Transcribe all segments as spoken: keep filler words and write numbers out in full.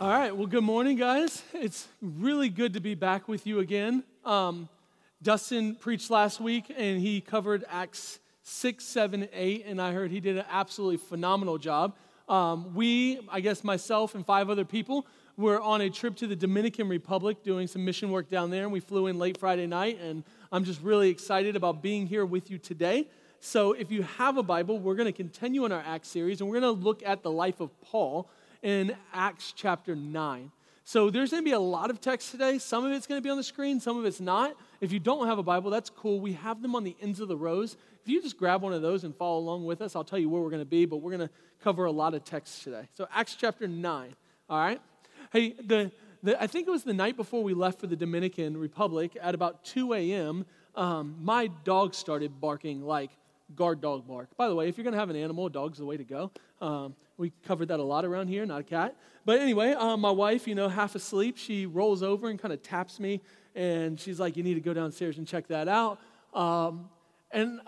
All right, well, good morning, guys. It's really good to be back with you again. Um, Dustin preached last week, and he covered Acts six, seven, eight, and I heard he did an absolutely phenomenal job. Um, we, I guess myself and five other people, were on a trip to the Dominican Republic doing some mission work down there, and we flew in late Friday night, and I'm just really excited about being here with you today. So if you have a Bible, we're going to continue in our Acts series, and we're going to look at the life of Paul in Acts chapter nine. So there's going to be a lot of text today. Some of it's going to be on the screen, some of it's not. If you don't have a Bible, that's cool. We have them on the ends of the rows. If you just grab one of those and follow along with us, I'll tell you where we're going to be, but we're going to cover a lot of text today. So Acts chapter nine, all right? Hey, the, the I think it was the night before we left for the Dominican Republic at about two a.m., um, my dog started barking like guard dog bark. By the way, if you're going to have an animal, a dog's the way to go. Um, we covered that a lot around here, not a cat. But anyway, um, my wife, you know, half asleep, she rolls over and kind of taps me, and she's like, you need to go downstairs and check that out. Um, and,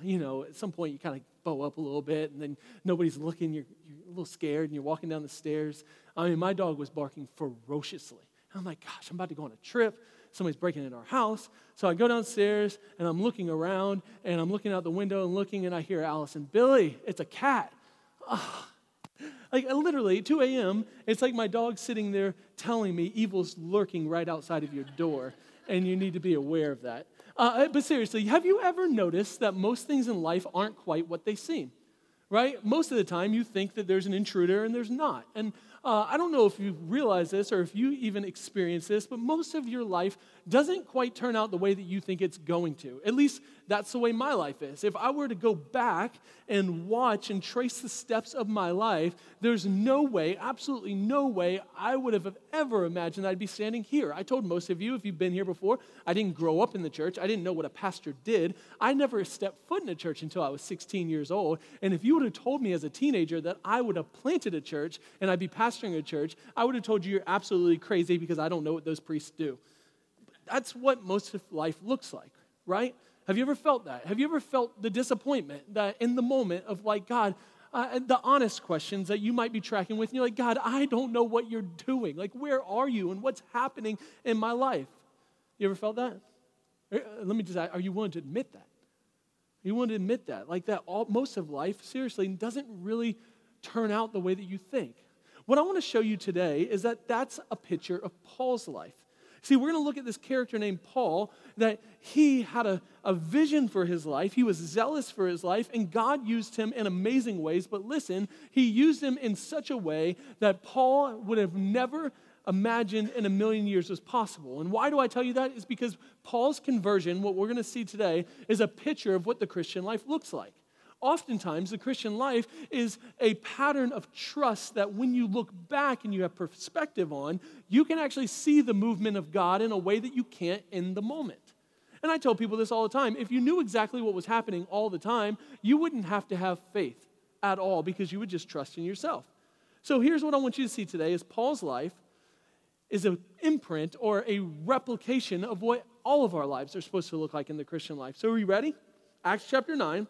you know, at some point you kind of bow up a little bit, and then nobody's looking, you're, you're a little scared, and you're walking down the stairs. I mean, my dog was barking ferociously. I'm like, gosh, I'm about to go on a trip. Somebody's breaking in our house. So I go downstairs, and I'm looking around, and I'm looking out the window and looking, and I hear Allison, Billy, it's a cat. Oh. Like, literally, at two a.m., it's like my dog's sitting there telling me evil's lurking right outside of your door, and you need to be aware of that. Uh, but seriously, have you ever noticed that most things in life aren't quite what they seem, right? Most of the time, you think that there's an intruder, and there's not. And Uh, I don't know if you realize this or if you even experience this, but most of your life doesn't quite turn out the way that you think it's going to. At least that's the way my life is. If I were to go back and watch and trace the steps of my life, there's no way, absolutely no way, I would have ever imagined I'd be standing here. I told most of you, if you've been here before, I didn't grow up in the church. I didn't know what a pastor did. I never stepped foot in a church until I was sixteen years old. And if you would have told me as a teenager that I would have planted a church and I'd be pastoring a church, I would have told you you're absolutely crazy because I don't know what those priests do. That's what most of life looks like, right? Have you ever felt that? Have you ever felt the disappointment that in the moment of like, God, uh, the honest questions that you might be tracking with, and you're like, God, I don't know what you're doing. Like, where are you and what's happening in my life? You ever felt that? Let me just ask, are you willing to admit that? Are you willing to admit that? Like that all, most of life, seriously, doesn't really turn out the way that you think. What I want to show you today is that that's a picture of Paul's life. See, we're going to look at this character named Paul, that he had a, a vision for his life. He was zealous for his life, and God used him in amazing ways. But listen, he used him in such a way that Paul would have never imagined in a million years was possible. And why do I tell you that? It's because Paul's conversion, what we're going to see today, is a picture of what the Christian life looks like. Oftentimes, the Christian life is a pattern of trust that when you look back and you have perspective on, you can actually see the movement of God in a way that you can't in the moment. And I tell people this all the time. If you knew exactly what was happening all the time, you wouldn't have to have faith at all because you would just trust in yourself. So here's what I want you to see today is Paul's life is an imprint or a replication of what all of our lives are supposed to look like in the Christian life. So are you ready? Acts chapter nine.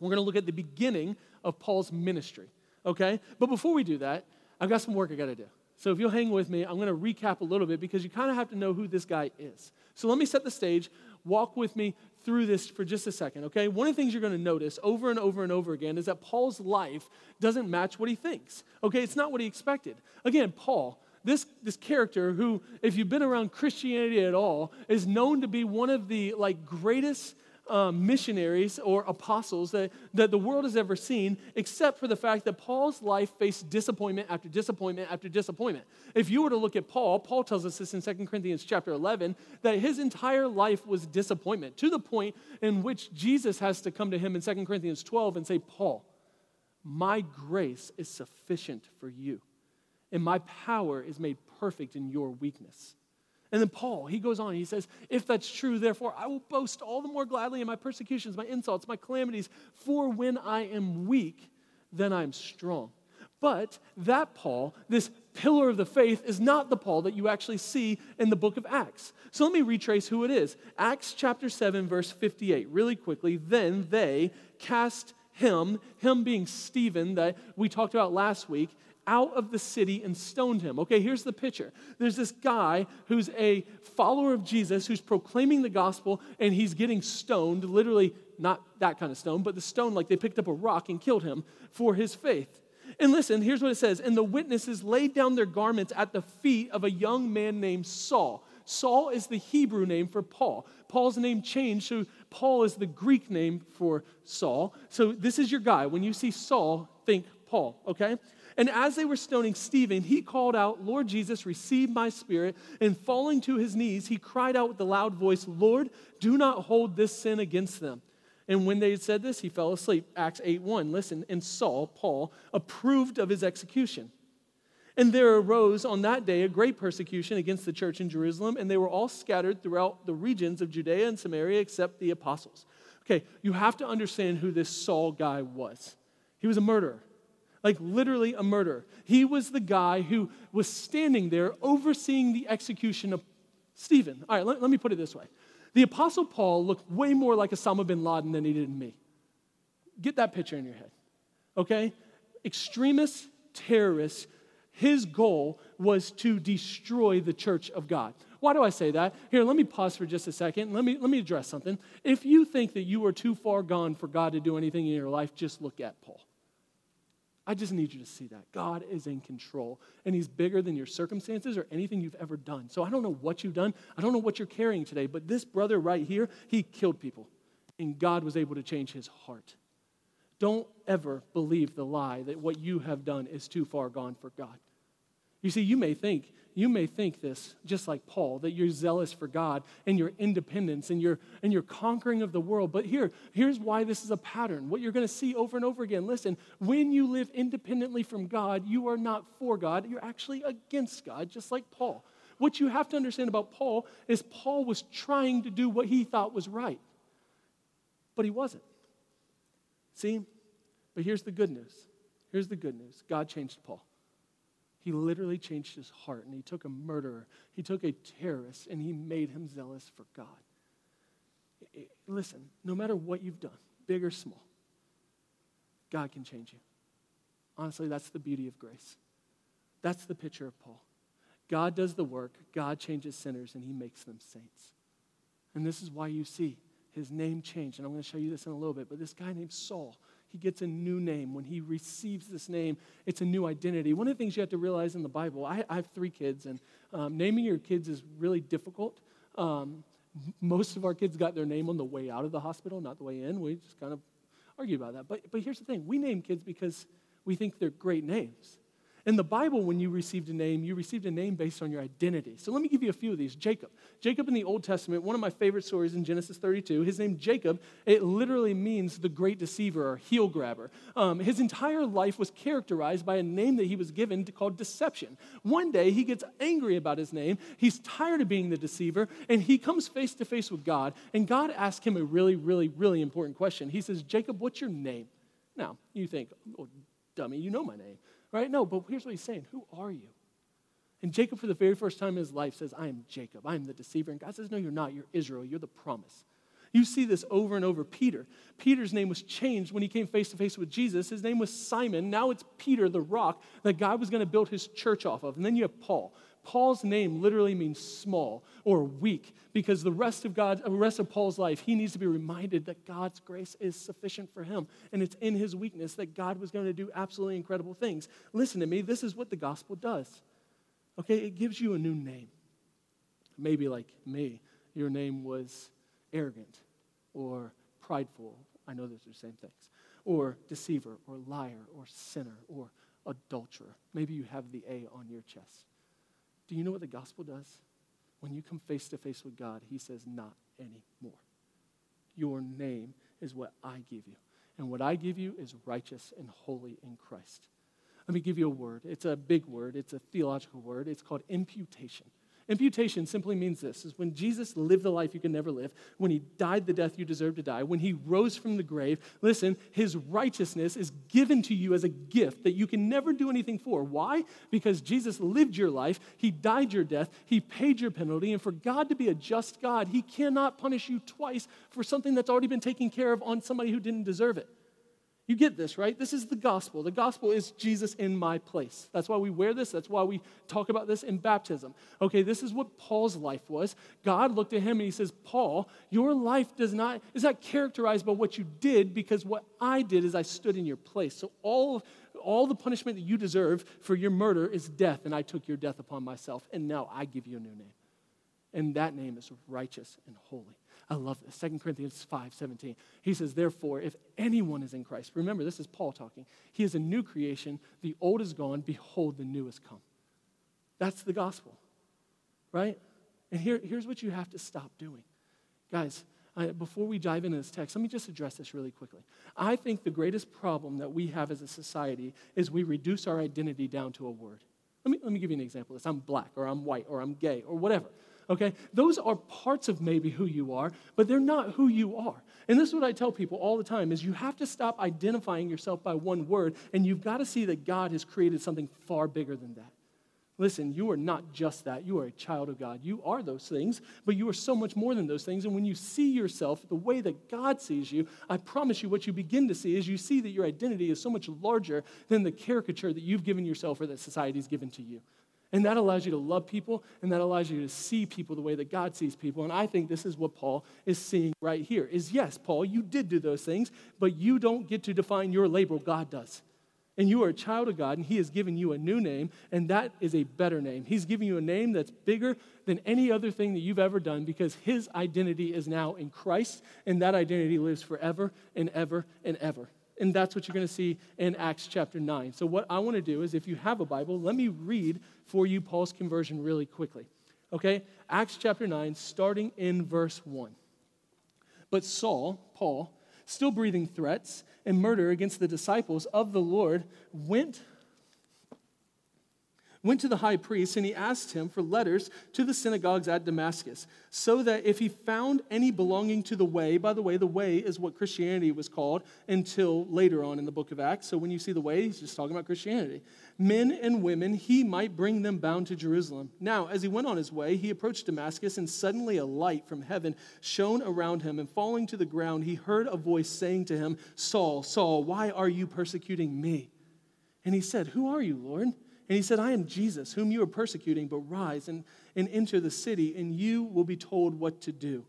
We're going to look at the beginning of Paul's ministry, okay? But before we do that, I've got some work I got to do. So if you'll hang with me, I'm going to recap a little bit because you kind of have to know who this guy is. So let me set the stage. Walk with me through this for just a second, okay? One of the things you're going to notice over and over and over again is that Paul's life doesn't match what he thinks, okay? It's not what he expected. Again, Paul, This this character who, if you've been around Christianity at all, is known to be one of the like greatest Um, missionaries or apostles that, that the world has ever seen, except for the fact that Paul's life faced disappointment after disappointment after disappointment. If you were to look at Paul, Paul tells us this in Second Corinthians chapter eleven, that his entire life was disappointment to the point in which Jesus has to come to him in Second Corinthians twelve and say, Paul, my grace is sufficient for you, and my power is made perfect in your weakness. And then Paul, he goes on, he says, if that's true, therefore I will boast all the more gladly in my persecutions, my insults, my calamities, for when I am weak, then I am strong. But that Paul, this pillar of the faith, is not the Paul that you actually see in the book of Acts. So let me retrace who it is. Acts chapter seven, verse fifty-eight, really quickly. Then they cast him, him being Stephen that we talked about last week, out of the city and stoned him. Okay, here's the picture. There's this guy who's a follower of Jesus who's proclaiming the gospel, and he's getting stoned, literally not that kind of stone, but the stone like they picked up a rock and killed him for his faith. And listen, here's what it says. And the witnesses laid down their garments at the feet of a young man named Saul. Saul is the Hebrew name for Paul. Paul's name changed, so Paul is the Greek name for Saul. So this is your guy. When you see Saul, think Paul, okay? And as they were stoning Stephen, he called out, "Lord Jesus, receive my spirit." And falling to his knees, he cried out with a loud voice, "Lord, do not hold this sin against them." And when they had said this, he fell asleep. Acts eight one, listen, and Saul, Paul, approved of his execution. And there arose on that day a great persecution against the church in Jerusalem, and they were all scattered throughout the regions of Judea and Samaria except the apostles. Okay, you have to understand who this Saul guy was. He was a murderer, like literally a murderer. He was the guy who was standing there overseeing the execution of Stephen. All right, let, let me put it this way. The Apostle Paul looked way more like Osama bin Laden than he did me. Get that picture in your head, okay? Extremists, terrorists, his goal was to destroy the church of God. Why do I say that? Here, let me pause for just a second. Let me, let me address something. If you think that you are too far gone for God to do anything in your life, just look at Paul. I just need you to see that. God is in control, and he's bigger than your circumstances or anything you've ever done. So I don't know what you've done. I don't know what you're carrying today, but this brother right here, he killed people, and God was able to change his heart. Don't ever believe the lie that what you have done is too far gone for God. You see, you may think, you may think this, just like Paul, that you're zealous for God and your independence and your, and your conquering of the world. But here, here's why this is a pattern. What you're going to see over and over again. Listen, when you live independently from God, you are not for God. You're actually against God, just like Paul. What you have to understand about Paul is Paul was trying to do what he thought was right, but he wasn't. See? But here's the good news. Here's the good news. God changed Paul. He literally changed his heart, and he took a murderer, he took a terrorist, and he made him zealous for God. Listen, no matter what you've done, big or small, God can change you. Honestly, that's the beauty of grace. That's the picture of Paul. God does the work, God changes sinners, and he makes them saints. And this is why you see his name changed, and I'm going to show you this in a little bit, but this guy named Saul, he gets a new name. When he receives this name, it's a new identity. One of the things you have to realize in the Bible, I, I have three kids, and um, naming your kids is really difficult. Um, most of our kids got their name on the way out of the hospital, not the way in. We just kind of argue about that. But, but here's the thing. We name kids because we think they're great names. In the Bible, when you received a name, you received a name based on your identity. So let me give you a few of these. Jacob. Jacob in the Old Testament, one of my favorite stories in Genesis thirty-two, his name Jacob, it literally means the great deceiver or heel grabber. Um, his entire life was characterized by a name that he was given called deception. One day, he gets angry about his name. He's tired of being the deceiver, and he comes face to face with God, and God asks him a really, really, really important question. He says, "Jacob, what's your name?" Now, you think, "Oh, dummy, you know my name." Right? No, but here's what he's saying. Who are you? And Jacob, for the very first time in his life, says, "I am Jacob. I am the deceiver." And God says, "No, you're not. You're Israel. You're the promise." You see this over and over. Peter. Peter's name was changed when he came face to face with Jesus. His name was Simon. Now it's Peter, the rock, that God was going to build his church off of. And then you have Paul. Paul's name literally means small or weak, because the rest of God, the rest of Paul's life, he needs to be reminded that God's grace is sufficient for him, and it's in his weakness that God was going to do absolutely incredible things. Listen to me, this is what the gospel does. Okay, it gives you a new name. Maybe like me, your name was arrogant or prideful. I know those are the same things. Or deceiver or liar or sinner or adulterer. Maybe you have the A on your chest. Do you know what the gospel does? When you come face to face with God, he says, "Not anymore. Your name is what I give you. And what I give you is righteous and holy in Christ." Let me give you a word. It's a big word. It's a theological word. It's called imputation. Imputation simply means this, is when Jesus lived the life you could never live, when he died the death you deserve to die, when he rose from the grave, listen, his righteousness is given to you as a gift that you can never do anything for. Why? Because Jesus lived your life, he died your death, he paid your penalty, and for God to be a just God, he cannot punish you twice for something that's already been taken care of on somebody who didn't deserve it. You get this, right? This is the gospel. The gospel is Jesus in my place. That's why we wear this. That's why we talk about this in baptism. Okay, this is what Paul's life was. God looked at him and he says, Paul, your life does not is not characterized by what you did, because what I did is I stood in your place. So all of All the punishment that you deserve for your murder is death, and I took your death upon myself, and now I give you a new name. And that name is righteous and holy. I love this. Second Corinthians five seventeen. He says, therefore, if anyone is in Christ, remember, this is Paul talking. He is a new creation. The old is gone. Behold, the new has come. That's the gospel, right? And here, here's what you have to stop doing. Guys, before we dive into this text, let me just address this really quickly. I think the greatest problem that we have as a society is we reduce our identity down to a word. Let me let me give you an example of this. I'm black, or I'm white, or I'm gay, or whatever. Okay? Those are parts of maybe who you are, but they're not who you are. And this is what I tell people all the time, is you have to stop identifying yourself by one word, and you've got to see that God has created something far bigger than that. Listen, you are not just that. You are a child of God. You are those things, but you are so much more than those things. And when you see yourself the way that God sees you, I promise you what you begin to see is you see that your identity is so much larger than the caricature that you've given yourself or that society's given to you. And that allows you to love people, and that allows you to see people the way that God sees people. And I think this is what Paul is seeing right here is, yes, Paul, you did do those things, but you don't get to define your label. God does. And you are a child of God, and he has given you a new name, and that is a better name. He's giving you a name that's bigger than any other thing that you've ever done, because his identity is now in Christ, and that identity lives forever and ever and ever. And that's what you're going to see in Acts chapter nine. So what I want to do is, if you have a Bible, let me read for you Paul's conversion really quickly. Okay? Acts chapter nine, starting in verse one. But Saul, Paul, still breathing threats and murder against the disciples of the Lord, went, went to the high priest, and he asked him for letters to the synagogues at Damascus, so that if he found any belonging to the way — by the way, the way is what Christianity was called until later on in the book of Acts, so when you see the way, he's just talking about Christianity — men and women, he might bring them bound to Jerusalem. Now, as he went on his way, he approached Damascus, and suddenly a light from heaven shone around him, and falling to the ground, he heard a voice saying to him, Saul, Saul, why are you persecuting me? And he said, who are you, Lord? And he said, I am Jesus, whom you are persecuting, but rise and, and enter the city, and you will be told what to do.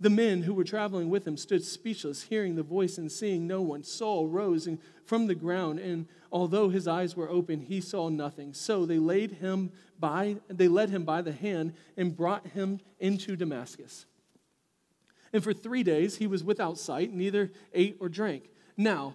The men who were traveling with him stood speechless, hearing the voice and seeing no one. Saul rose from the ground, and although his eyes were open, he saw nothing. So they laid him by, they led him by the hand and brought him into Damascus. And for three days he was without sight, neither ate or drank. Now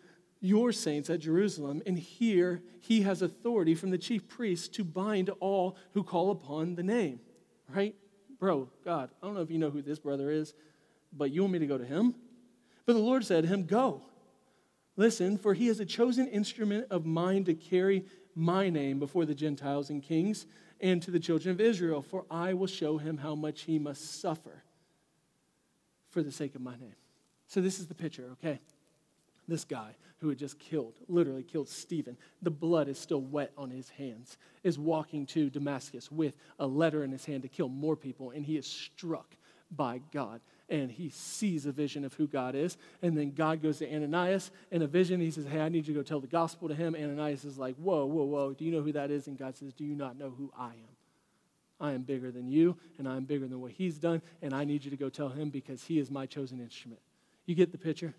your saints at Jerusalem, and here he has authority from the chief priests to bind all who call upon the name. Right? Bro, God, I don't know if you know who this brother is, but you want me to go to him? But the Lord said to him, go. Listen, for he is a chosen instrument of mine to carry my name before the Gentiles and kings and to the children of Israel, for I will show him how much he must suffer for the sake of my name. So this is the picture, okay? This guy who had just killed, literally killed Stephen, the blood is still wet on his hands, is walking to Damascus with a letter in his hand to kill more people, and he is struck by God, and he sees a vision of who God is, and then God goes to Ananias in a vision. He says, hey, I need you to go tell the gospel to him. Ananias is like, whoa, whoa, whoa, do you know who that is? And God says, do you not know who I am? I am bigger than you, and I am bigger than what he's done, and I need you to go tell him, because he is my chosen instrument. You get the picture?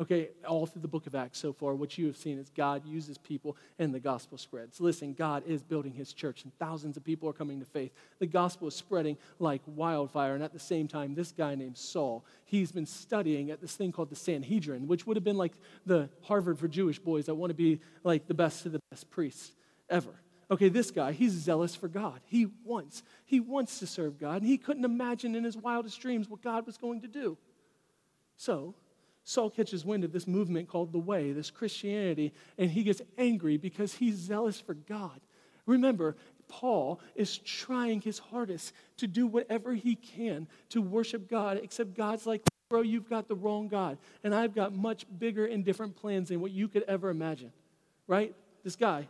Okay, all through the book of Acts so far, what you have seen is God uses people and the gospel spreads. Listen, God is building his church, and thousands of people are coming to faith. The gospel is spreading like wildfire, and at the same time, this guy named Saul, he's been studying at this thing called the Sanhedrin, which would have been like the Harvard for Jewish boys that want to be like the best of the best priests ever. Okay, this guy, he's zealous for God. He wants, he wants to serve God, and he couldn't imagine in his wildest dreams what God was going to do. So Saul catches wind of this movement called the Way, this Christianity, and he gets angry because he's zealous for God. Remember, Paul is trying his hardest to do whatever he can to worship God, except God's like, bro, you've got the wrong God, and I've got much bigger and different plans than what you could ever imagine, right? This guy,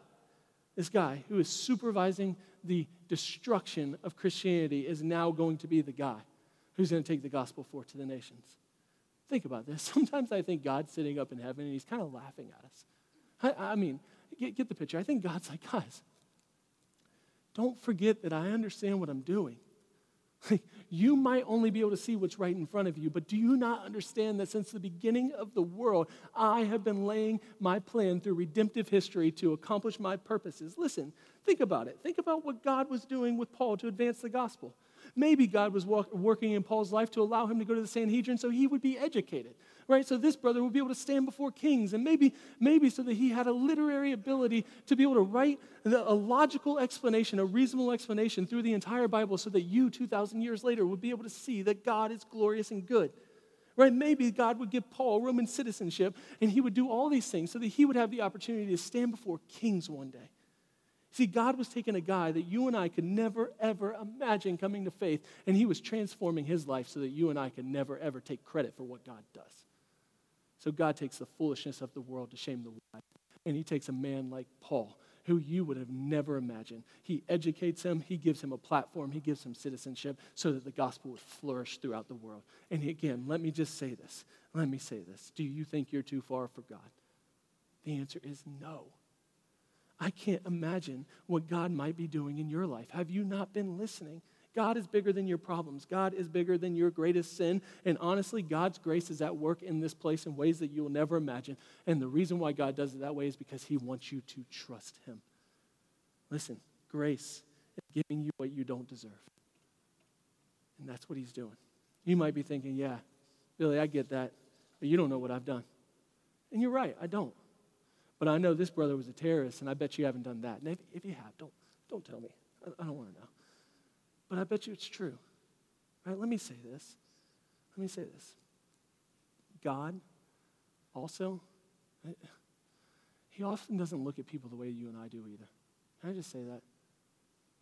this guy who is supervising the destruction of Christianity is now going to be the guy who's going to take the gospel forth to the nations. Think about this. Sometimes I think God's sitting up in heaven and he's kind of laughing at us. I, I mean, get, get the picture. I think God's like, guys, don't forget that I understand what I'm doing. Like, you might only be able to see what's right in front of you, but do you not understand that since the beginning of the world, I have been laying my plan through redemptive history to accomplish my purposes? Listen, think about it. Think about what God was doing with Paul to advance the gospel. Maybe God was walk, working in Paul's life to allow him to go to the Sanhedrin so he would be educated, right? So this brother would be able to stand before kings, and maybe maybe so that he had a literary ability to be able to write the, a logical explanation, a reasonable explanation through the entire Bible so that you two thousand years later would be able to see that God is glorious and good, right? Maybe God would give Paul Roman citizenship, and he would do all these things so that he would have the opportunity to stand before kings one day. See, God was taking a guy that you and I could never, ever imagine coming to faith, and he was transforming his life so that you and I could never, ever take credit for what God does. So God takes the foolishness of the world to shame the wise, and he takes a man like Paul, who you would have never imagined. He educates him, he gives him a platform, he gives him citizenship so that the gospel would flourish throughout the world. And again, let me just say this. Let me say this. Do you think you're too far for God? The answer is no. I can't imagine what God might be doing in your life. Have you not been listening? God is bigger than your problems. God is bigger than your greatest sin. And honestly, God's grace is at work in this place in ways that you'll never imagine. And the reason why God does it that way is because he wants you to trust him. Listen, grace is giving you what you don't deserve. And that's what he's doing. You might be thinking, yeah, Billy, I get that, but you don't know what I've done. And you're right, I don't. But I know this brother was a terrorist, and I bet you haven't done that. And if, if you have, don't, don't tell me. I, I don't want to know. But I bet you it's true. Right? Let me say this. Let me say this. God also, right, he often doesn't look at people the way you and I do either. Can I just say that?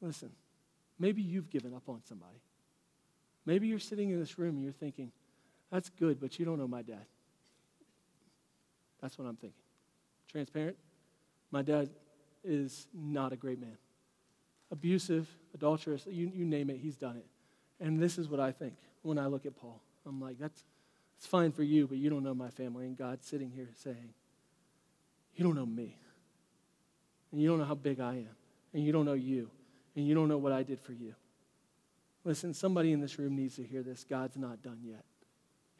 Listen, maybe you've given up on somebody. Maybe you're sitting in this room and you're thinking, that's good, but you don't know my dad. That's what I'm thinking. Transparent, my dad is not a great man. Abusive, adulterous, you, you name it, he's done it. And this is what I think when I look at Paul. I'm like, that's, that's fine for you, but you don't know my family. And God's sitting here saying, you don't know me. And you don't know how big I am. And you don't know you. And you don't know what I did for you. Listen, somebody in this room needs to hear this. God's not done yet.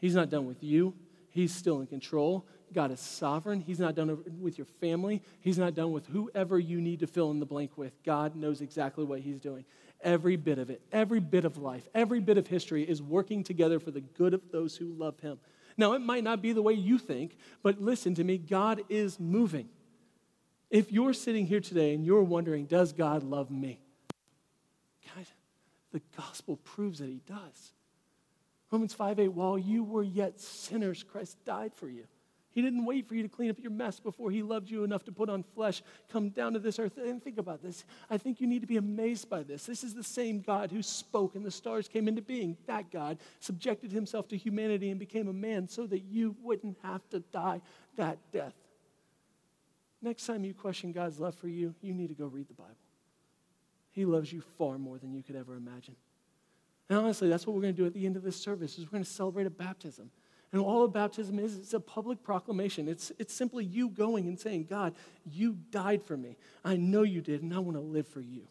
He's not done with you. He's still in control. God is sovereign. He's not done with your family. He's not done with whoever you need to fill in the blank with. God knows exactly what he's doing. Every bit of it, every bit of life, every bit of history is working together for the good of those who love him. Now, it might not be the way you think, but listen to me, God is moving. If you're sitting here today and you're wondering, does God love me? God, the gospel proves that he does. Romans five eight, while you were yet sinners, Christ died for you. He didn't wait for you to clean up your mess before he loved you enough to put on flesh, come down to this earth. And think about this. I think you need to be amazed by this. This is the same God who spoke and the stars came into being. That God subjected himself to humanity and became a man so that you wouldn't have to die that death. Next time you question God's love for you, you need to go read the Bible. He loves you far more than you could ever imagine. And honestly, that's what we're going to do at the end of this service is we're going to celebrate a baptism. And all a baptism is, it's a public proclamation. It's, it's simply you going and saying, God, you died for me. I know you did, and I want to live for you.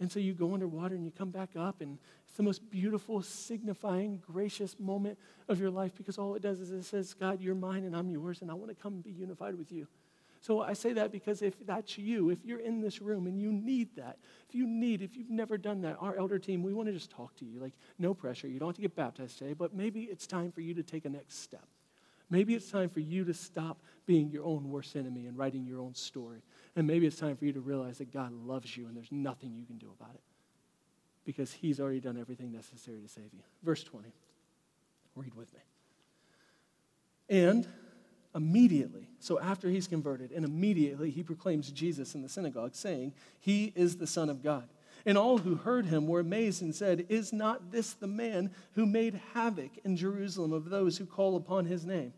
And so you go underwater, and you come back up, and it's the most beautiful, signifying, gracious moment of your life because all it does is it says, God, you're mine, and I'm yours, and I want to come and be unified with you. So I say that because if that's you, if you're in this room and you need that, if you need, if you've never done that, our elder team, we want to just talk to you. Like, no pressure. You don't have to get baptized today, but maybe it's time for you to take a next step. Maybe it's time for you to stop being your own worst enemy and writing your own story. And maybe it's time for you to realize that God loves you and there's nothing you can do about it because he's already done everything necessary to save you. Verse twenty, read with me. And immediately, so after he's converted, and immediately he proclaims Jesus in the synagogue, saying, "He is the Son of God." And all who heard him were amazed and said, "Is not this the man who made havoc in Jerusalem of those who call upon his name?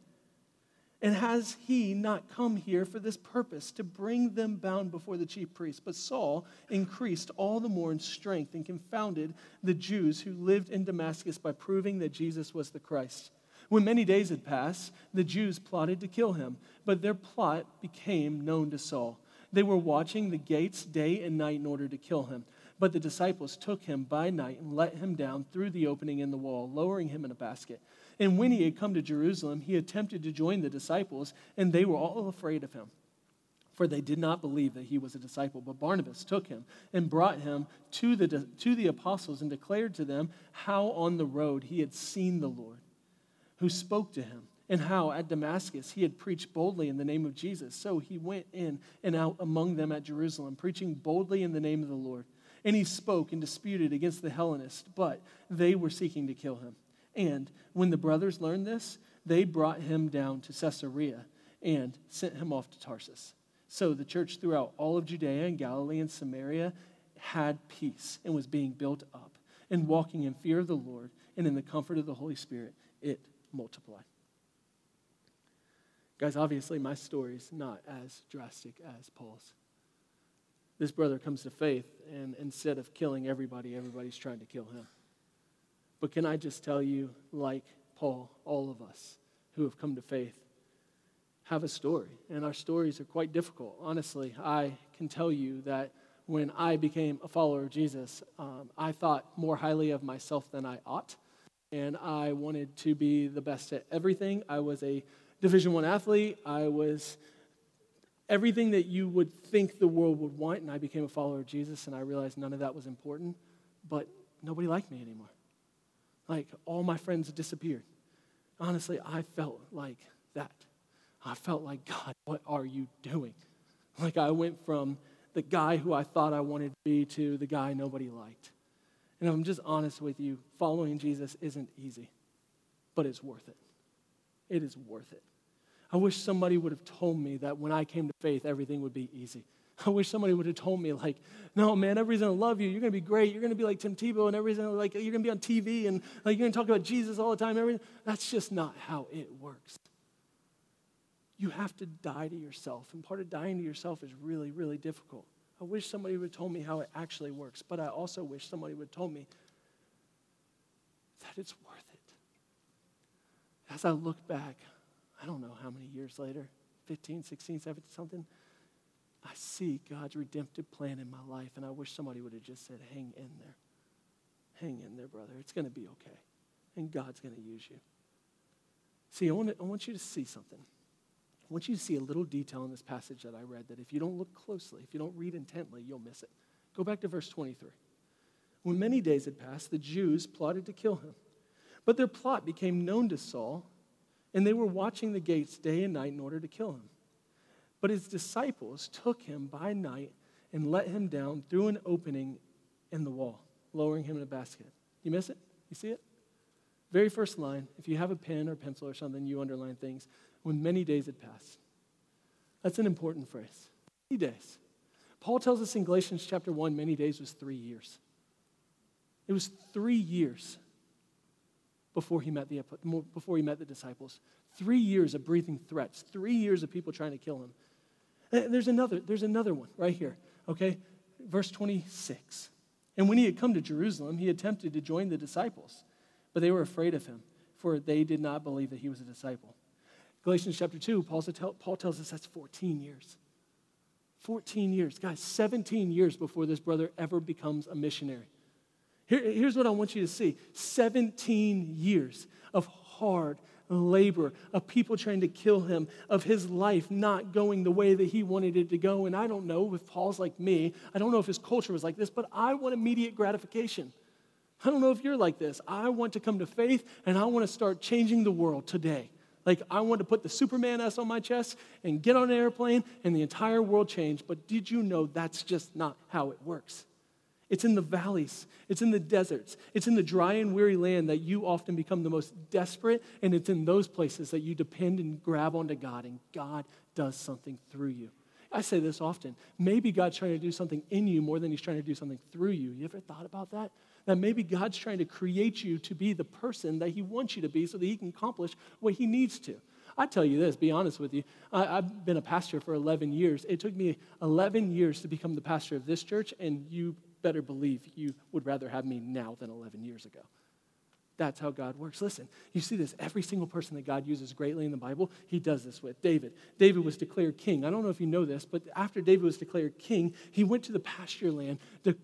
And has he not come here for this purpose, to bring them bound before the chief priests?" But Saul increased all the more in strength and confounded the Jews who lived in Damascus by proving that Jesus was the Christ. When many days had passed, the Jews plotted to kill him, but their plot became known to Saul. They were watching the gates day and night in order to kill him. But the disciples took him by night and let him down through the opening in the wall, lowering him in a basket. And when he had come to Jerusalem, he attempted to join the disciples, and they were all afraid of him, for they did not believe that he was a disciple. But Barnabas took him and brought him to the, to the apostles and declared to them how on the road he had seen the Lord, who spoke to him, and how at Damascus he had preached boldly in the name of Jesus. So he went in and out among them at Jerusalem, preaching boldly in the name of the Lord. And he spoke and disputed against the Hellenists, but they were seeking to kill him. And when the brothers learned this, they brought him down to Caesarea and sent him off to Tarsus. So the church throughout all of Judea and Galilee and Samaria had peace and was being built up, and walking in fear of the Lord and in the comfort of the Holy Spirit, it multiplied. Guys, obviously my story is not as drastic as Paul's. This brother comes to faith, and instead of killing everybody, everybody's trying to kill him. But can I just tell you, like Paul, all of us who have come to faith have a story, and our stories are quite difficult. Honestly, I can tell you that when I became a follower of Jesus, um, I thought more highly of myself than I ought, and I wanted to be the best at everything. I was a Division I athlete. I was everything that you would think the world would want, and I became a follower of Jesus, and I realized none of that was important, but nobody liked me anymore. Like, all my friends disappeared. Honestly, I felt like that. I felt like, God, what are you doing? Like, I went from the guy who I thought I wanted to be to the guy nobody liked. And if I'm just honest with you, following Jesus isn't easy, but it's worth it. It is worth it. I wish somebody would have told me that when I came to faith, everything would be easy. I wish somebody would have told me, like, no, man, everybody's going to love you. You're going to be great. You're going to be like Tim Tebow, and everybody's gonna, like, you're going to be on T V, and like you're going to talk about Jesus all the time. Everything. That's just not how it works. You have to die to yourself, and part of dying to yourself is really, really difficult. I wish somebody would have told me how it actually works, but I also wish somebody would have told me that it's worth it. As I look back, I don't know how many years later, fifteen, sixteen, seventeen, something, I see God's redemptive plan in my life, and I wish somebody would have just said, hang in there. Hang in there, brother. It's going to be okay, and God's going to use you. See, I want, to, I want you to see something. I want you to see a little detail in this passage that I read that if you don't look closely, if you don't read intently, you'll miss it. Go back to verse twenty-three. When many days had passed, the Jews plotted to kill him, but their plot became known to Saul, and they were watching the gates day and night in order to kill him. But his disciples took him by night and let him down through an opening in the wall, lowering him in a basket. You miss it? You see it? Very first line, if you have a pen or pencil or something, you underline things. When many days had passed. That's an important phrase. Many days. Paul tells us in Galatians chapter one, many days was three years. It was three years before he met the, before he met the disciples. Three years of breathing threats. Three years of people trying to kill him. There's another, there's another one right here, okay? Verse twenty-six. And when he had come to Jerusalem, he attempted to join the disciples, but they were afraid of him, for they did not believe that he was a disciple. Galatians chapter two, Paul's, Paul tells us that's fourteen years. fourteen years. Guys, seventeen years before this brother ever becomes a missionary. Here, here's what I want you to see. seventeen years of hard labor, of people trying to kill him, of his life not going the way that he wanted it to go. And I don't know if Paul's like me. I don't know if his culture was like this, but I want immediate gratification. I don't know if you're like this. I want to come to faith, and I want to start changing the world today. Like, I want to put the Superman S on my chest and get on an airplane, and the entire world change. But did you know that's just not how it works? It's in the valleys. It's in the deserts. It's in the dry and weary land that you often become the most desperate, and it's in those places that you depend and grab onto God, and God does something through you. I say this often. Maybe God's trying to do something in you more than he's trying to do something through you. You ever thought about that? That maybe God's trying to create you to be the person that he wants you to be so that he can accomplish what he needs to. I tell you this, be honest with you. I, I've been a pastor for eleven years. It took me eleven years to become the pastor of this church, and you better believe you would rather have me now than eleven years ago. That's how God works. Listen, you see this. Every single person that God uses greatly in the Bible, he does this with. David. David was declared king. I don't know if you know this, but after David was declared king, he went to the pasture land to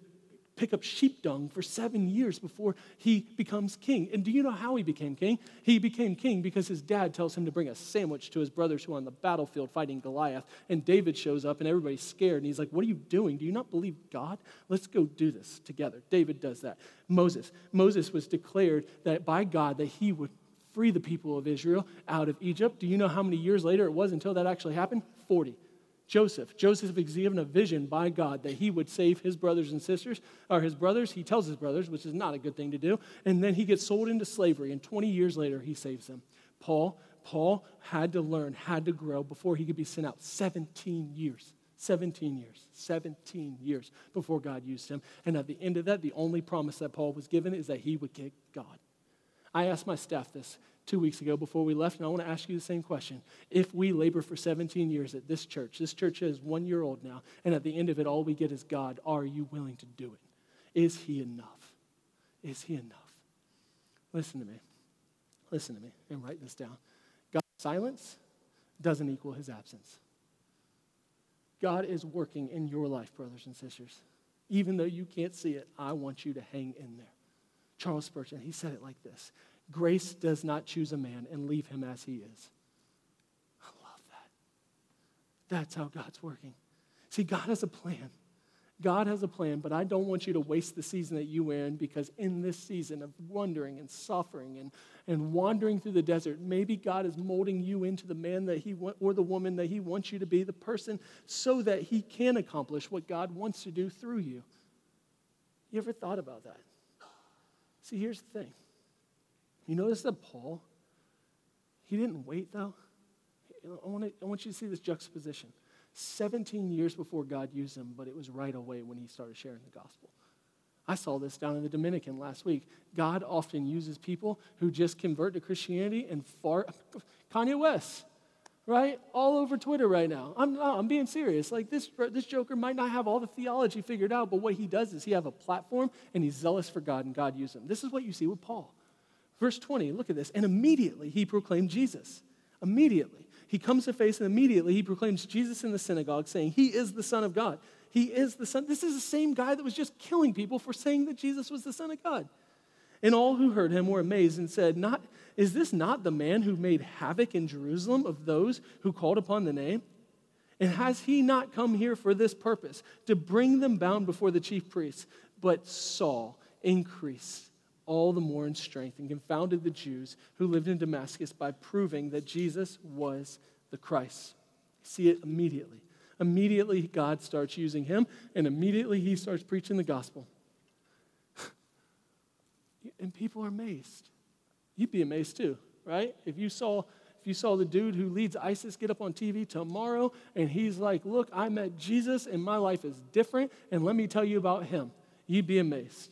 pick up sheep dung for seven years before he becomes king. And do you know how he became king? He became king because his dad tells him to bring a sandwich to his brothers who are on the battlefield fighting Goliath. And David shows up and everybody's scared. And he's like, what are you doing? Do you not believe God? Let's go do this together. David does that. Moses. Moses was declared that by God that he would free the people of Israel out of Egypt. Do you know how many years later it was until that actually happened? forty. Joseph. Joseph is given a vision by God that he would save his brothers and sisters, or his brothers. He tells his brothers, which is not a good thing to do, and then he gets sold into slavery, and twenty years later, he saves them. Paul, Paul had to learn, had to grow before he could be sent out. seventeen years. seventeen years, seventeen years before God used him. And at the end of that, the only promise that Paul was given is that he would get God. I asked my staff this two weeks ago before we left, and I want to ask you the same question. If we labor for seventeen years at this church, this church is one year old now, and at the end of it, all we get is God, are you willing to do it? Is he enough? Is he enough? Listen to me. Listen to me and write this down. God's silence doesn't equal his absence. God is working in your life, brothers and sisters. Even though you can't see it, I want you to hang in there. Charles Spurgeon, he said it like this. Grace does not choose a man and leave him as he is. I love that. That's how God's working. See, God has a plan. God has a plan, but I don't want you to waste the season that you are in, because in this season of wandering and suffering and, and wandering through the desert, maybe God is molding you into the man that he wa- or the woman that he wants you to be, the person, so that he can accomplish what God wants to do through you. You ever thought about that? See, here's the thing. You notice that Paul, he didn't wait, though. I want, to, I want you to see this juxtaposition. seventeen years before God used him, but it was right away when he started sharing the gospel. I saw this down in the Dominican last week. God often uses people who just convert to Christianity and far. Kanye West, right? All over Twitter right now. I'm, I'm being serious. Like, this, this joker might not have all the theology figured out, but what he does is he have a platform, and he's zealous for God, and God used him. This is what you see with Paul. Verse twenty, look at this. And immediately he proclaimed Jesus. Immediately. He comes to face, and immediately he proclaims Jesus in the synagogue, saying, he is the Son of God. He is the Son. This is the same guy that was just killing people for saying that Jesus was the Son of God. And all who heard him were amazed and said, "Not is this not the man who made havoc in Jerusalem of those who called upon the name? And has he not come here for this purpose, to bring them bound before the chief priests?" But Saul increased all the more in strength, and confounded the Jews who lived in Damascus by proving that Jesus was the Christ. See it immediately. Immediately, God starts using him, and immediately he starts preaching the gospel. And people are amazed. You'd be amazed too, right? If you saw if you saw the dude who leads ISIS get up on T V tomorrow, and he's like, look, I met Jesus, and my life is different, and let me tell you about him. You'd be amazed.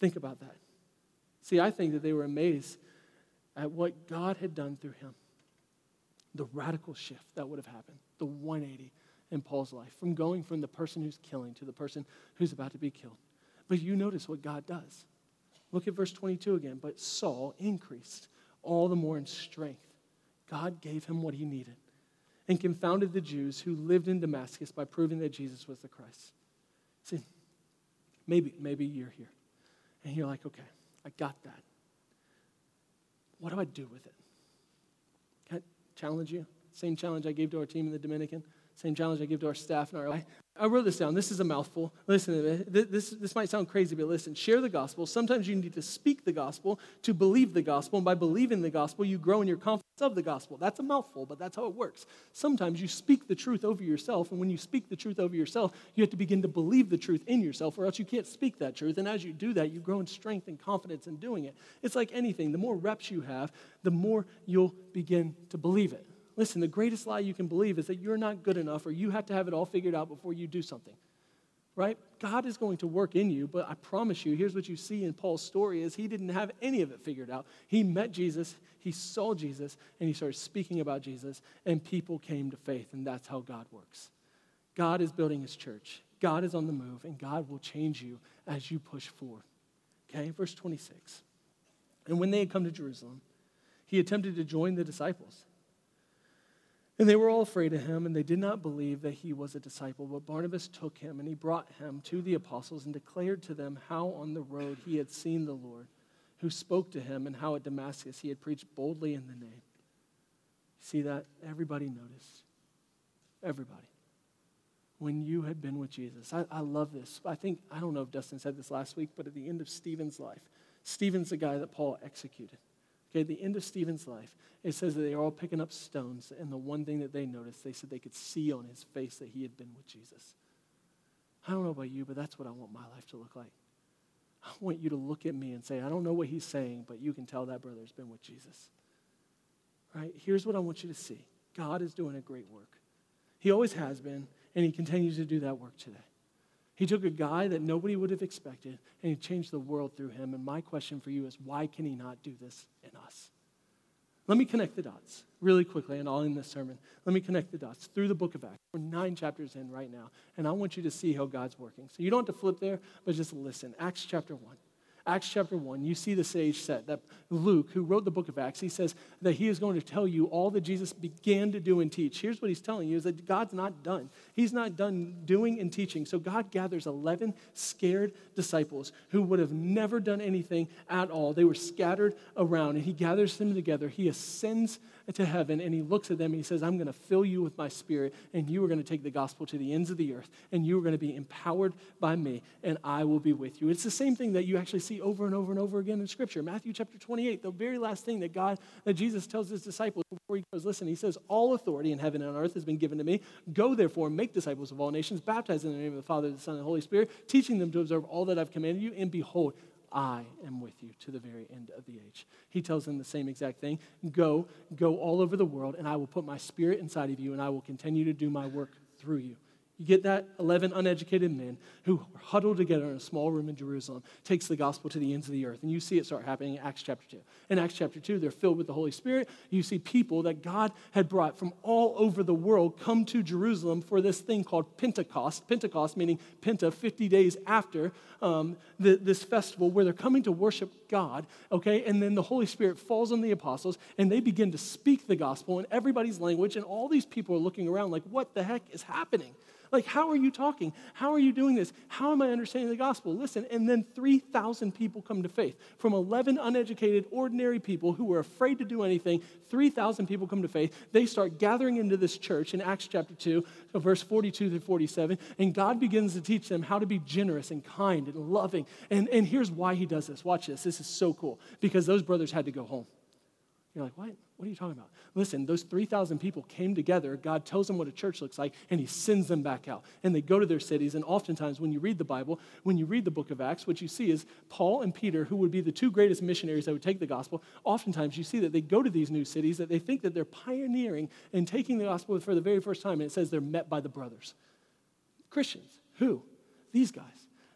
Think about that. See, I think that they were amazed at what God had done through him. The radical shift that would have happened, the one eighty in Paul's life, from going from the person who's killing to the person who's about to be killed. But you notice what God does. Look at verse twenty-two again. But Saul increased all the more in strength. God gave him what he needed, and confounded the Jews who lived in Damascus by proving that Jesus was the Christ. See, maybe, maybe you're here, and you're like, okay, I got that. What do I do with it? Can I challenge you? Same challenge I gave to our team in the Dominican. same challenge I give to our staff and our O I. I wrote this down. This is a mouthful. Listen to it. This, this might sound crazy, but listen. Share the gospel. Sometimes you need to speak the gospel to believe the gospel. And by believing the gospel, you grow in your confidence of the gospel. That's a mouthful, but that's how it works. Sometimes you speak the truth over yourself. And when you speak the truth over yourself, you have to begin to believe the truth in yourself, or else you can't speak that truth. And as you do that, you grow in strength and confidence in doing it. It's like anything. The more reps you have, the more you'll begin to believe it. Listen, the greatest lie you can believe is that you're not good enough or you have to have it all figured out before you do something, right? God is going to work in you, but I promise you, here's what you see in Paul's story is he didn't have any of it figured out. He met Jesus, he saw Jesus, and he started speaking about Jesus, and people came to faith, and that's how God works. God is building his church. God is on the move, and God will change you as you push forward, okay? Verse twenty-six, and when they had come to Jerusalem, he attempted to join the disciples. And they were all afraid of him, and they did not believe that he was a disciple. But Barnabas took him, and he brought him to the apostles and declared to them how on the road he had seen the Lord, who spoke to him, and how at Damascus he had preached boldly in the name. See that? Everybody noticed. Everybody. When you had been with Jesus. I, I love this. I think, I don't know if Dustin said this last week, but at the end of Stephen's life, Stephen's the guy that Paul executed. Okay, at the end of Stephen's life, it says that they were all picking up stones, and the one thing that they noticed, they said they could see on his face that he had been with Jesus. I don't know about you, but that's what I want my life to look like. I want you to look at me and say, I don't know what he's saying, but you can tell that brother's been with Jesus. Right? Here's what I want you to see. God is doing a great work. He always has been, and he continues to do that work today. He took a guy that nobody would have expected, and he changed the world through him. And my question for you is, why can he not do this in us? Let me connect the dots really quickly, and I'll end this sermon. Let me connect the dots through the book of Acts. We're nine chapters in right now, and I want you to see how God's working. So you don't have to flip there, but just listen. Acts chapter one. Acts chapter one, you see the stage set that Luke, who wrote the book of Acts, he says that he is going to tell you all that Jesus began to do and teach. Here's what he's telling you is that God's not done. He's not done doing and teaching. So God gathers eleven scared disciples who would have never done anything at all. They were scattered around, and he gathers them together. He ascends to heaven, and he looks at them, and he says, I'm going to fill you with my spirit, and you are going to take the gospel to the ends of the earth, and you are going to be empowered by me, and I will be with you. It's the same thing that you actually see over and over and over again in Scripture. Matthew chapter twenty-eight, the very last thing that God, that Jesus tells his disciples before he goes, listen, he says, all authority in heaven and on earth has been given to me. Go, therefore, and make disciples of all nations, baptizing in the name of the Father, the Son, and the Holy Spirit, teaching them to observe all that I've commanded you, and behold, I am with you to the very end of the age. He tells them the same exact thing. Go, go all over the world, and I will put my spirit inside of you, and I will continue to do my work through you. You get that? eleven uneducated men who were huddled together in a small room in Jerusalem takes the gospel to the ends of the earth. And you see it start happening in Acts chapter two. In Acts chapter two, they're filled with the Holy Spirit. You see people that God had brought from all over the world come to Jerusalem for this thing called Pentecost. Pentecost meaning Penta, fifty days after um, the, this festival where they're coming to worship God, okay? And then the Holy Spirit falls on the apostles, and they begin to speak the gospel in everybody's language, and all these people are looking around like, what the heck is happening? Like, how are you talking? How are you doing this? How am I understanding the gospel? Listen, and then three thousand people come to faith. From eleven uneducated, ordinary people who were afraid to do anything, three thousand people come to faith. They start gathering into this church in Acts chapter two, verse forty-two through forty-seven, and God begins to teach them how to be generous and kind and loving. And, and here's why he does this. Watch this. This is so cool, because those brothers had to go home. You're like, what? What are you talking about? Listen, those three thousand people came together. God tells them what a church looks like, and he sends them back out. And they go to their cities, and oftentimes when you read the Bible, when you read the book of Acts, what you see is Paul and Peter, who would be the two greatest missionaries that would take the gospel, oftentimes you see that they go to these new cities that they think that they're pioneering and taking the gospel for the very first time, and it says they're met by the brothers. Christians. Who? These guys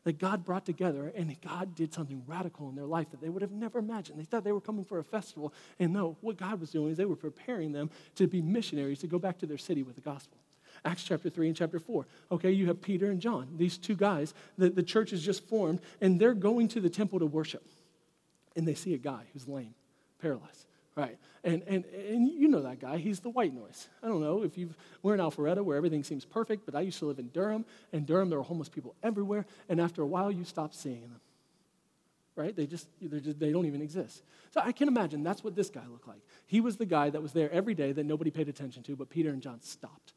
that God brought together, and God did something radical in their life that they would have never imagined. They thought they were coming for a festival, and no, what God was doing is they were preparing them to be missionaries, to go back to their city with the gospel. Acts chapter three and chapter four. Okay, you have Peter and John, these two guys. The, the church is just formed, and they're going to the temple to worship, and they see a guy who's lame, paralyzed. Right, and, and and you know that guy. He's the white noise. I don't know if you've, we're in Alpharetta where everything seems perfect, but I used to live in Durham. In Durham, there were homeless people everywhere, and after a while, you stop seeing them. Right? They just, just they don't even exist. So I can imagine that's what this guy looked like. He was the guy that was there every day that nobody paid attention to, but Peter and John stopped.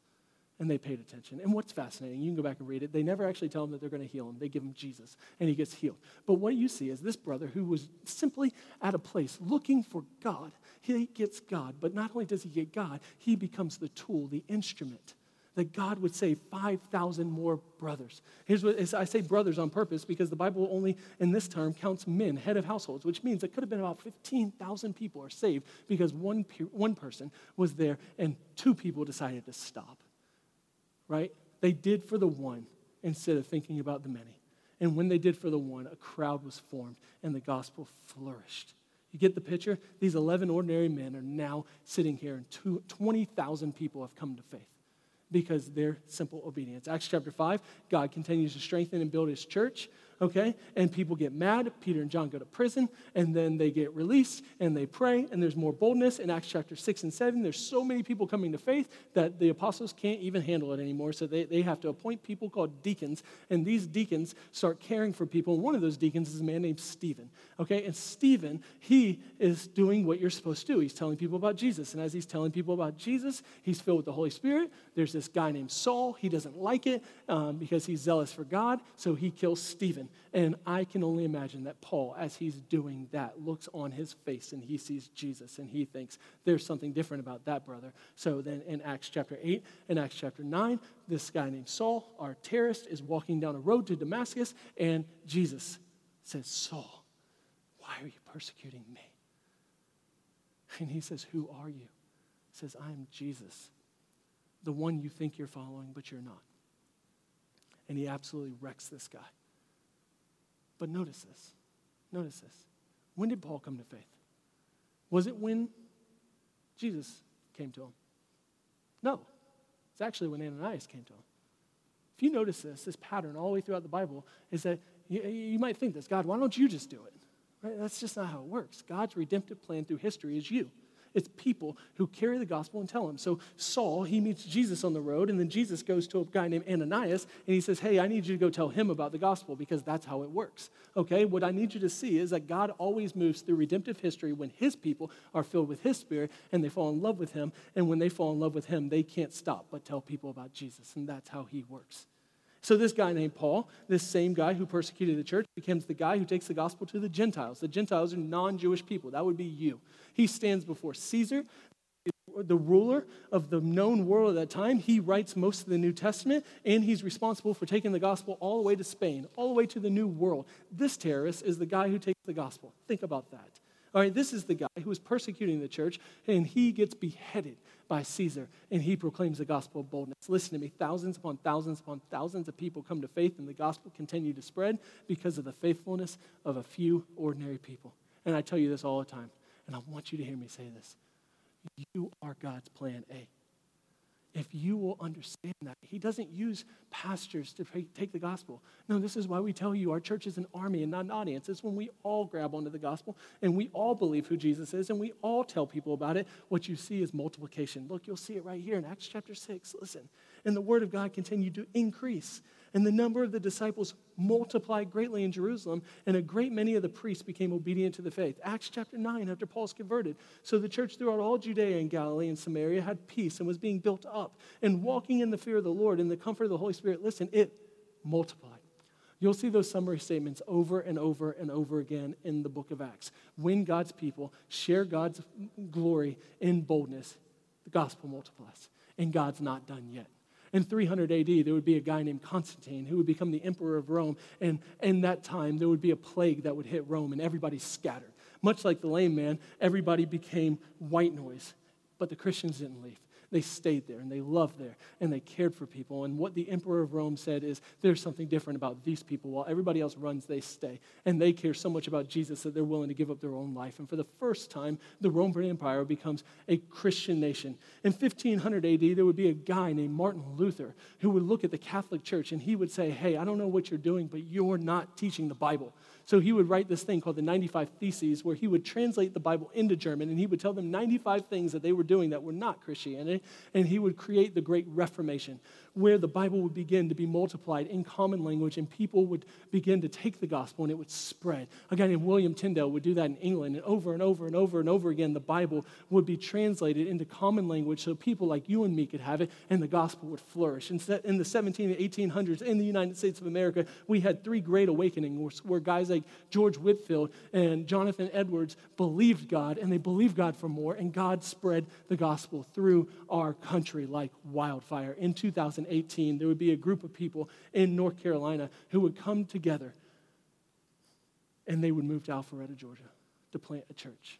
and they paid attention. And what's fascinating, you can go back and read it, they never actually tell him that they're going to heal him. They give him Jesus, and he gets healed. But what you see is this brother who was simply at a place looking for God. He gets God, but not only does he get God, he becomes the tool, the instrument, that God would save five thousand more brothers. Here's what I say brothers on purpose, because the Bible only in this term counts men, head of households, which means it could have been about fifteen thousand people are saved because one, pe- one person was there and two people decided to stop, right? They did for the one instead of thinking about the many. And when they did for the one, a crowd was formed and the gospel flourished. You get the picture? These eleven ordinary men are now sitting here and twenty thousand people have come to faith, because their simple obedience. Acts chapter five, God continues to strengthen and build his church, okay? And people get mad. Peter and John go to prison, and then they get released, and they pray, and there's more boldness. In Acts chapter six and seven, there's so many people coming to faith that the apostles can't even handle it anymore, so they, they have to appoint people called deacons, and these deacons start caring for people, and one of those deacons is a man named Stephen, okay? And Stephen, he is doing what you're supposed to do. He's telling people about Jesus, and as he's telling people about Jesus, he's filled with the Holy Spirit. There's this This guy named Saul, he doesn't like it um, because he's zealous for God, so he kills Stephen. And I can only imagine that Paul, as he's doing that, looks on his face and he sees Jesus and he thinks there's something different about that brother. So then in Acts chapter eight and Acts chapter nine, this guy named Saul, our terrorist, is walking down a road to Damascus, and Jesus says, Saul, why are you persecuting me? And he says, who are you? He says, I am Jesus, the one you think you're following, but you're not. And he absolutely wrecks this guy. But notice this. Notice this. When did Paul come to faith? Was it when Jesus came to him? No. It's actually when Ananias came to him. If you notice this, this pattern all the way throughout the Bible is that you, you might think this, God, why don't you just do it? Right? That's just not how it works. God's redemptive plan through history is you. It's people who carry the gospel and tell him. So Saul, he meets Jesus on the road, and then Jesus goes to a guy named Ananias, and he says, hey, I need you to go tell him about the gospel, because that's how it works, okay? What I need you to see is that God always moves through redemptive history when his people are filled with his spirit, and they fall in love with him, and when they fall in love with him, they can't stop but tell people about Jesus, and that's how he works. So this guy named Paul, this same guy who persecuted the church, becomes the guy who takes the gospel to the Gentiles. The Gentiles are non-Jewish people. That would be you. He stands before Caesar, the ruler of the known world at that time. He writes most of the New Testament, and he's responsible for taking the gospel all the way to Spain, all the way to the New World. This terrorist is the guy who takes the gospel. Think about that. All right, this is the guy who is persecuting the church, and he gets beheaded by Caesar, and he proclaims the gospel of boldness. Listen to me, thousands upon thousands upon thousands of people come to faith, and the gospel continued to spread because of the faithfulness of a few ordinary people. And I tell you this all the time, and I want you to hear me say this. You are God's plan A. If you will understand that, he doesn't use pastors to take the gospel. No, this is why we tell you our church is an army and not an audience. It's when we all grab onto the gospel and we all believe who Jesus is and we all tell people about it. What you see is multiplication. Look, you'll see it right here in Acts chapter six. Listen, and the word of God continued to increase, and the number of the disciples multiplied greatly in Jerusalem, and a great many of the priests became obedient to the faith. Acts chapter nine, after Paul's converted, so the church throughout all Judea and Galilee and Samaria had peace and was being built up, and walking in the fear of the Lord and the comfort of the Holy Spirit, listen, it multiplied. You'll see those summary statements over and over and over again in the book of Acts. When God's people share God's glory in boldness, the gospel multiplies, and God's not done yet. In three hundred A D, there would be a guy named Constantine who would become the emperor of Rome, and in that time, there would be a plague that would hit Rome, and everybody scattered. Much like the lame man, everybody became white noise, but the Christians didn't leave. They stayed there, and they loved there, and they cared for people, and what the emperor of Rome said is, there's something different about these people. While everybody else runs, they stay, and they care so much about Jesus that they're willing to give up their own life, and for the first time, the Roman Empire becomes a Christian nation. In fifteen hundred A D, there would be a guy named Martin Luther who would look at the Catholic Church, and he would say, hey, I don't know what you're doing, but you're not teaching the Bible. So he would write this thing called the ninety-five Theses, where he would translate the Bible into German, and he would tell them ninety-five things that they were doing that were not Christianity, and he would create the Great Reformation, where the Bible would begin to be multiplied in common language, and people would begin to take the gospel, and it would spread. A guy named William Tyndale would do that in England, and over and over and over and over again, the Bible would be translated into common language so people like you and me could have it, and the gospel would flourish. In the seventeen hundreds and eighteen hundreds, in the United States of America, we had three great awakenings where guys like George Whitefield and Jonathan Edwards believed God, and they believed God for more, and God spread the gospel through our country like wildfire. In two thousand eighteen, there would be a group of people in North Carolina who would come together, and they would move to Alpharetta, Georgia, to plant a church.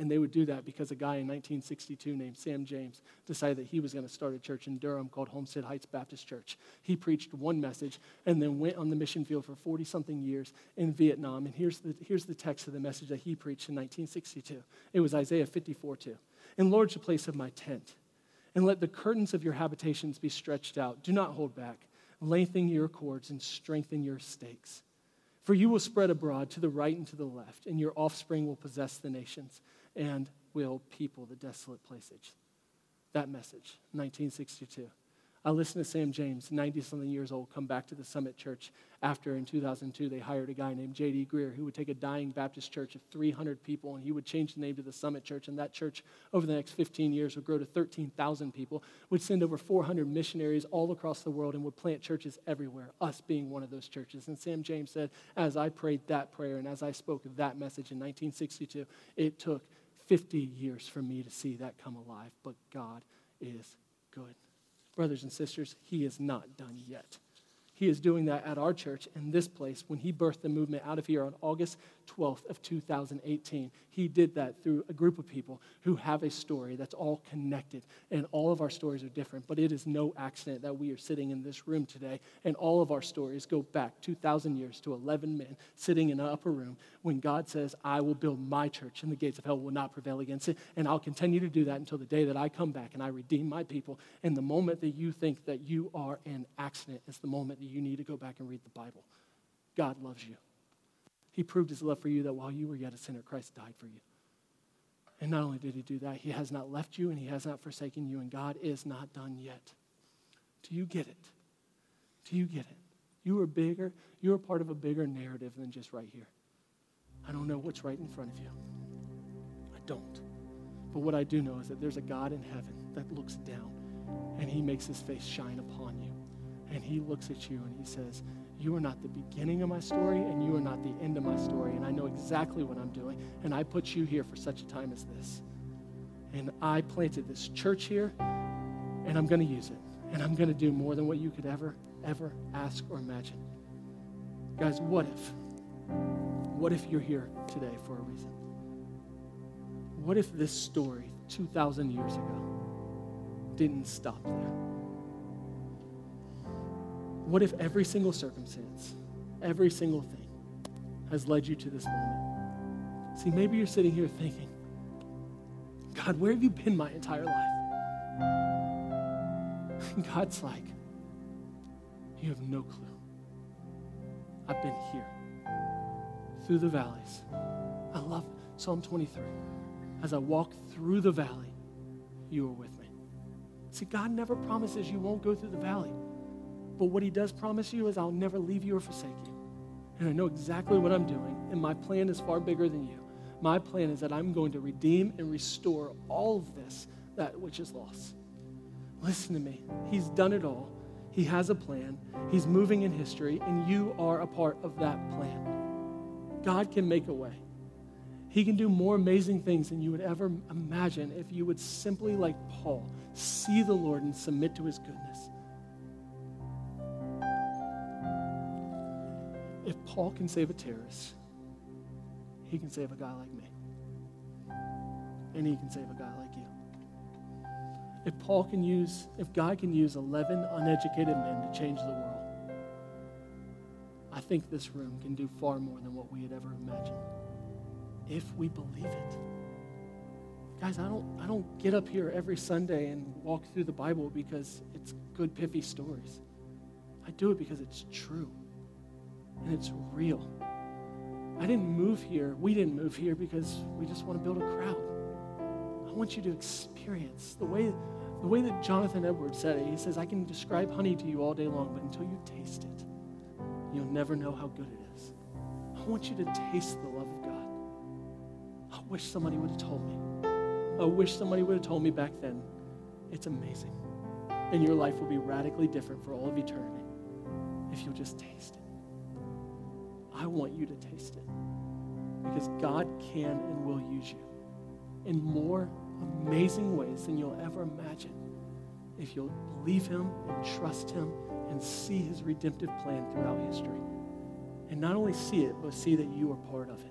And they would do that because a guy in nineteen sixty-two named Sam James decided that he was going to start a church in Durham called Homestead Heights Baptist Church. He preached one message and then went on the mission field for forty-something years in Vietnam. And here's the, here's the text of the message that he preached in nineteen sixty-two. It was Isaiah fifty-four two. Enlarge the place of my tent, and let the curtains of your habitations be stretched out. Do not hold back. Lengthen your cords and strengthen your stakes. For you will spread abroad to the right and to the left, and your offspring will possess the nations and will people the desolate places. That message, nineteen sixty-two. I listened to Sam James, ninety-something years old, come back to the Summit Church after, in two thousand two, they hired a guy named J D. Greer who would take a dying Baptist church of three hundred people, and he would change the name to the Summit Church, and that church over the next fifteen years would grow to thirteen thousand people, would send over four hundred missionaries all across the world, and would plant churches everywhere, us being one of those churches. And Sam James said, as I prayed that prayer and as I spoke of that message in nineteen sixty-two, it took fifty years for me to see that come alive, but God is good. Brothers and sisters, he is not done yet. He is doing that at our church in this place when he birthed the movement out of here on August twelfth of two thousand eighteen. He did that through a group of people who have a story that's all connected, and all of our stories are different, but it is no accident that we are sitting in this room today, and all of our stories go back two thousand years to eleven men sitting in an upper room when God says, I will build my church and the gates of hell will not prevail against it, and I'll continue to do that until the day that I come back and I redeem my people. And the moment that you think that you are an accident is the moment that you need to go back and read the Bible. God loves you. He proved his love for you that while you were yet a sinner, Christ died for you. And not only did he do that, he has not left you and he has not forsaken you, and God is not done yet. Do you get it? Do you get it? You are bigger. You are part of a bigger narrative than just right here. I don't know what's right in front of you. I don't. But what I do know is that there's a God in heaven that looks down, and he makes his face shine upon you. And he looks at you and he says, you are not the beginning of my story and you are not the end of my story. And I know exactly what I'm doing. And I put you here for such a time as this. And I planted this church here, and I'm going to use it. And I'm going to do more than what you could ever, ever ask or imagine. Guys, what if? What if you're here today for a reason? What if this story two thousand years ago didn't stop there? What if every single circumstance, every single thing has led you to this moment? See, maybe you're sitting here thinking, God, where have you been my entire life? And God's like, you have no clue. I've been here through the valleys. I love Psalm twenty-three. As I walk through the valley, you are with me. See, God never promises you won't go through the valley. But what he does promise you is I'll never leave you or forsake you. And I know exactly what I'm doing, and my plan is far bigger than you. My plan is that I'm going to redeem and restore all of this, that which is lost. Listen to me. He's done it all. He has a plan. He's moving in history, and you are a part of that plan. God can make a way. He can do more amazing things than you would ever imagine if you would simply, like Paul, see the Lord and submit to his goodness. If Paul can save a terrorist, he can save a guy like me. And he can save a guy like you. If Paul can use, if God can use eleven uneducated men to change the world, I think this room can do far more than what we had ever imagined. If we believe it. Guys, I don't, I don't get up here every Sunday and walk through the Bible because it's good, pithy stories. I do it because it's true. And it's real. I didn't move here. We didn't move here because we just want to build a crowd. I want you to experience the way the way that Jonathan Edwards said it. He says, I can describe honey to you all day long, but until you taste it, you'll never know how good it is. I want you to taste the love of God. I wish somebody would have told me. I wish somebody would have told me back then. It's amazing. And your life will be radically different for all of eternity if you'll just taste it. I want you to taste it because God can and will use you in more amazing ways than you'll ever imagine if you'll believe him and trust him and see his redemptive plan throughout history. And not only see it, but see that you are part of it.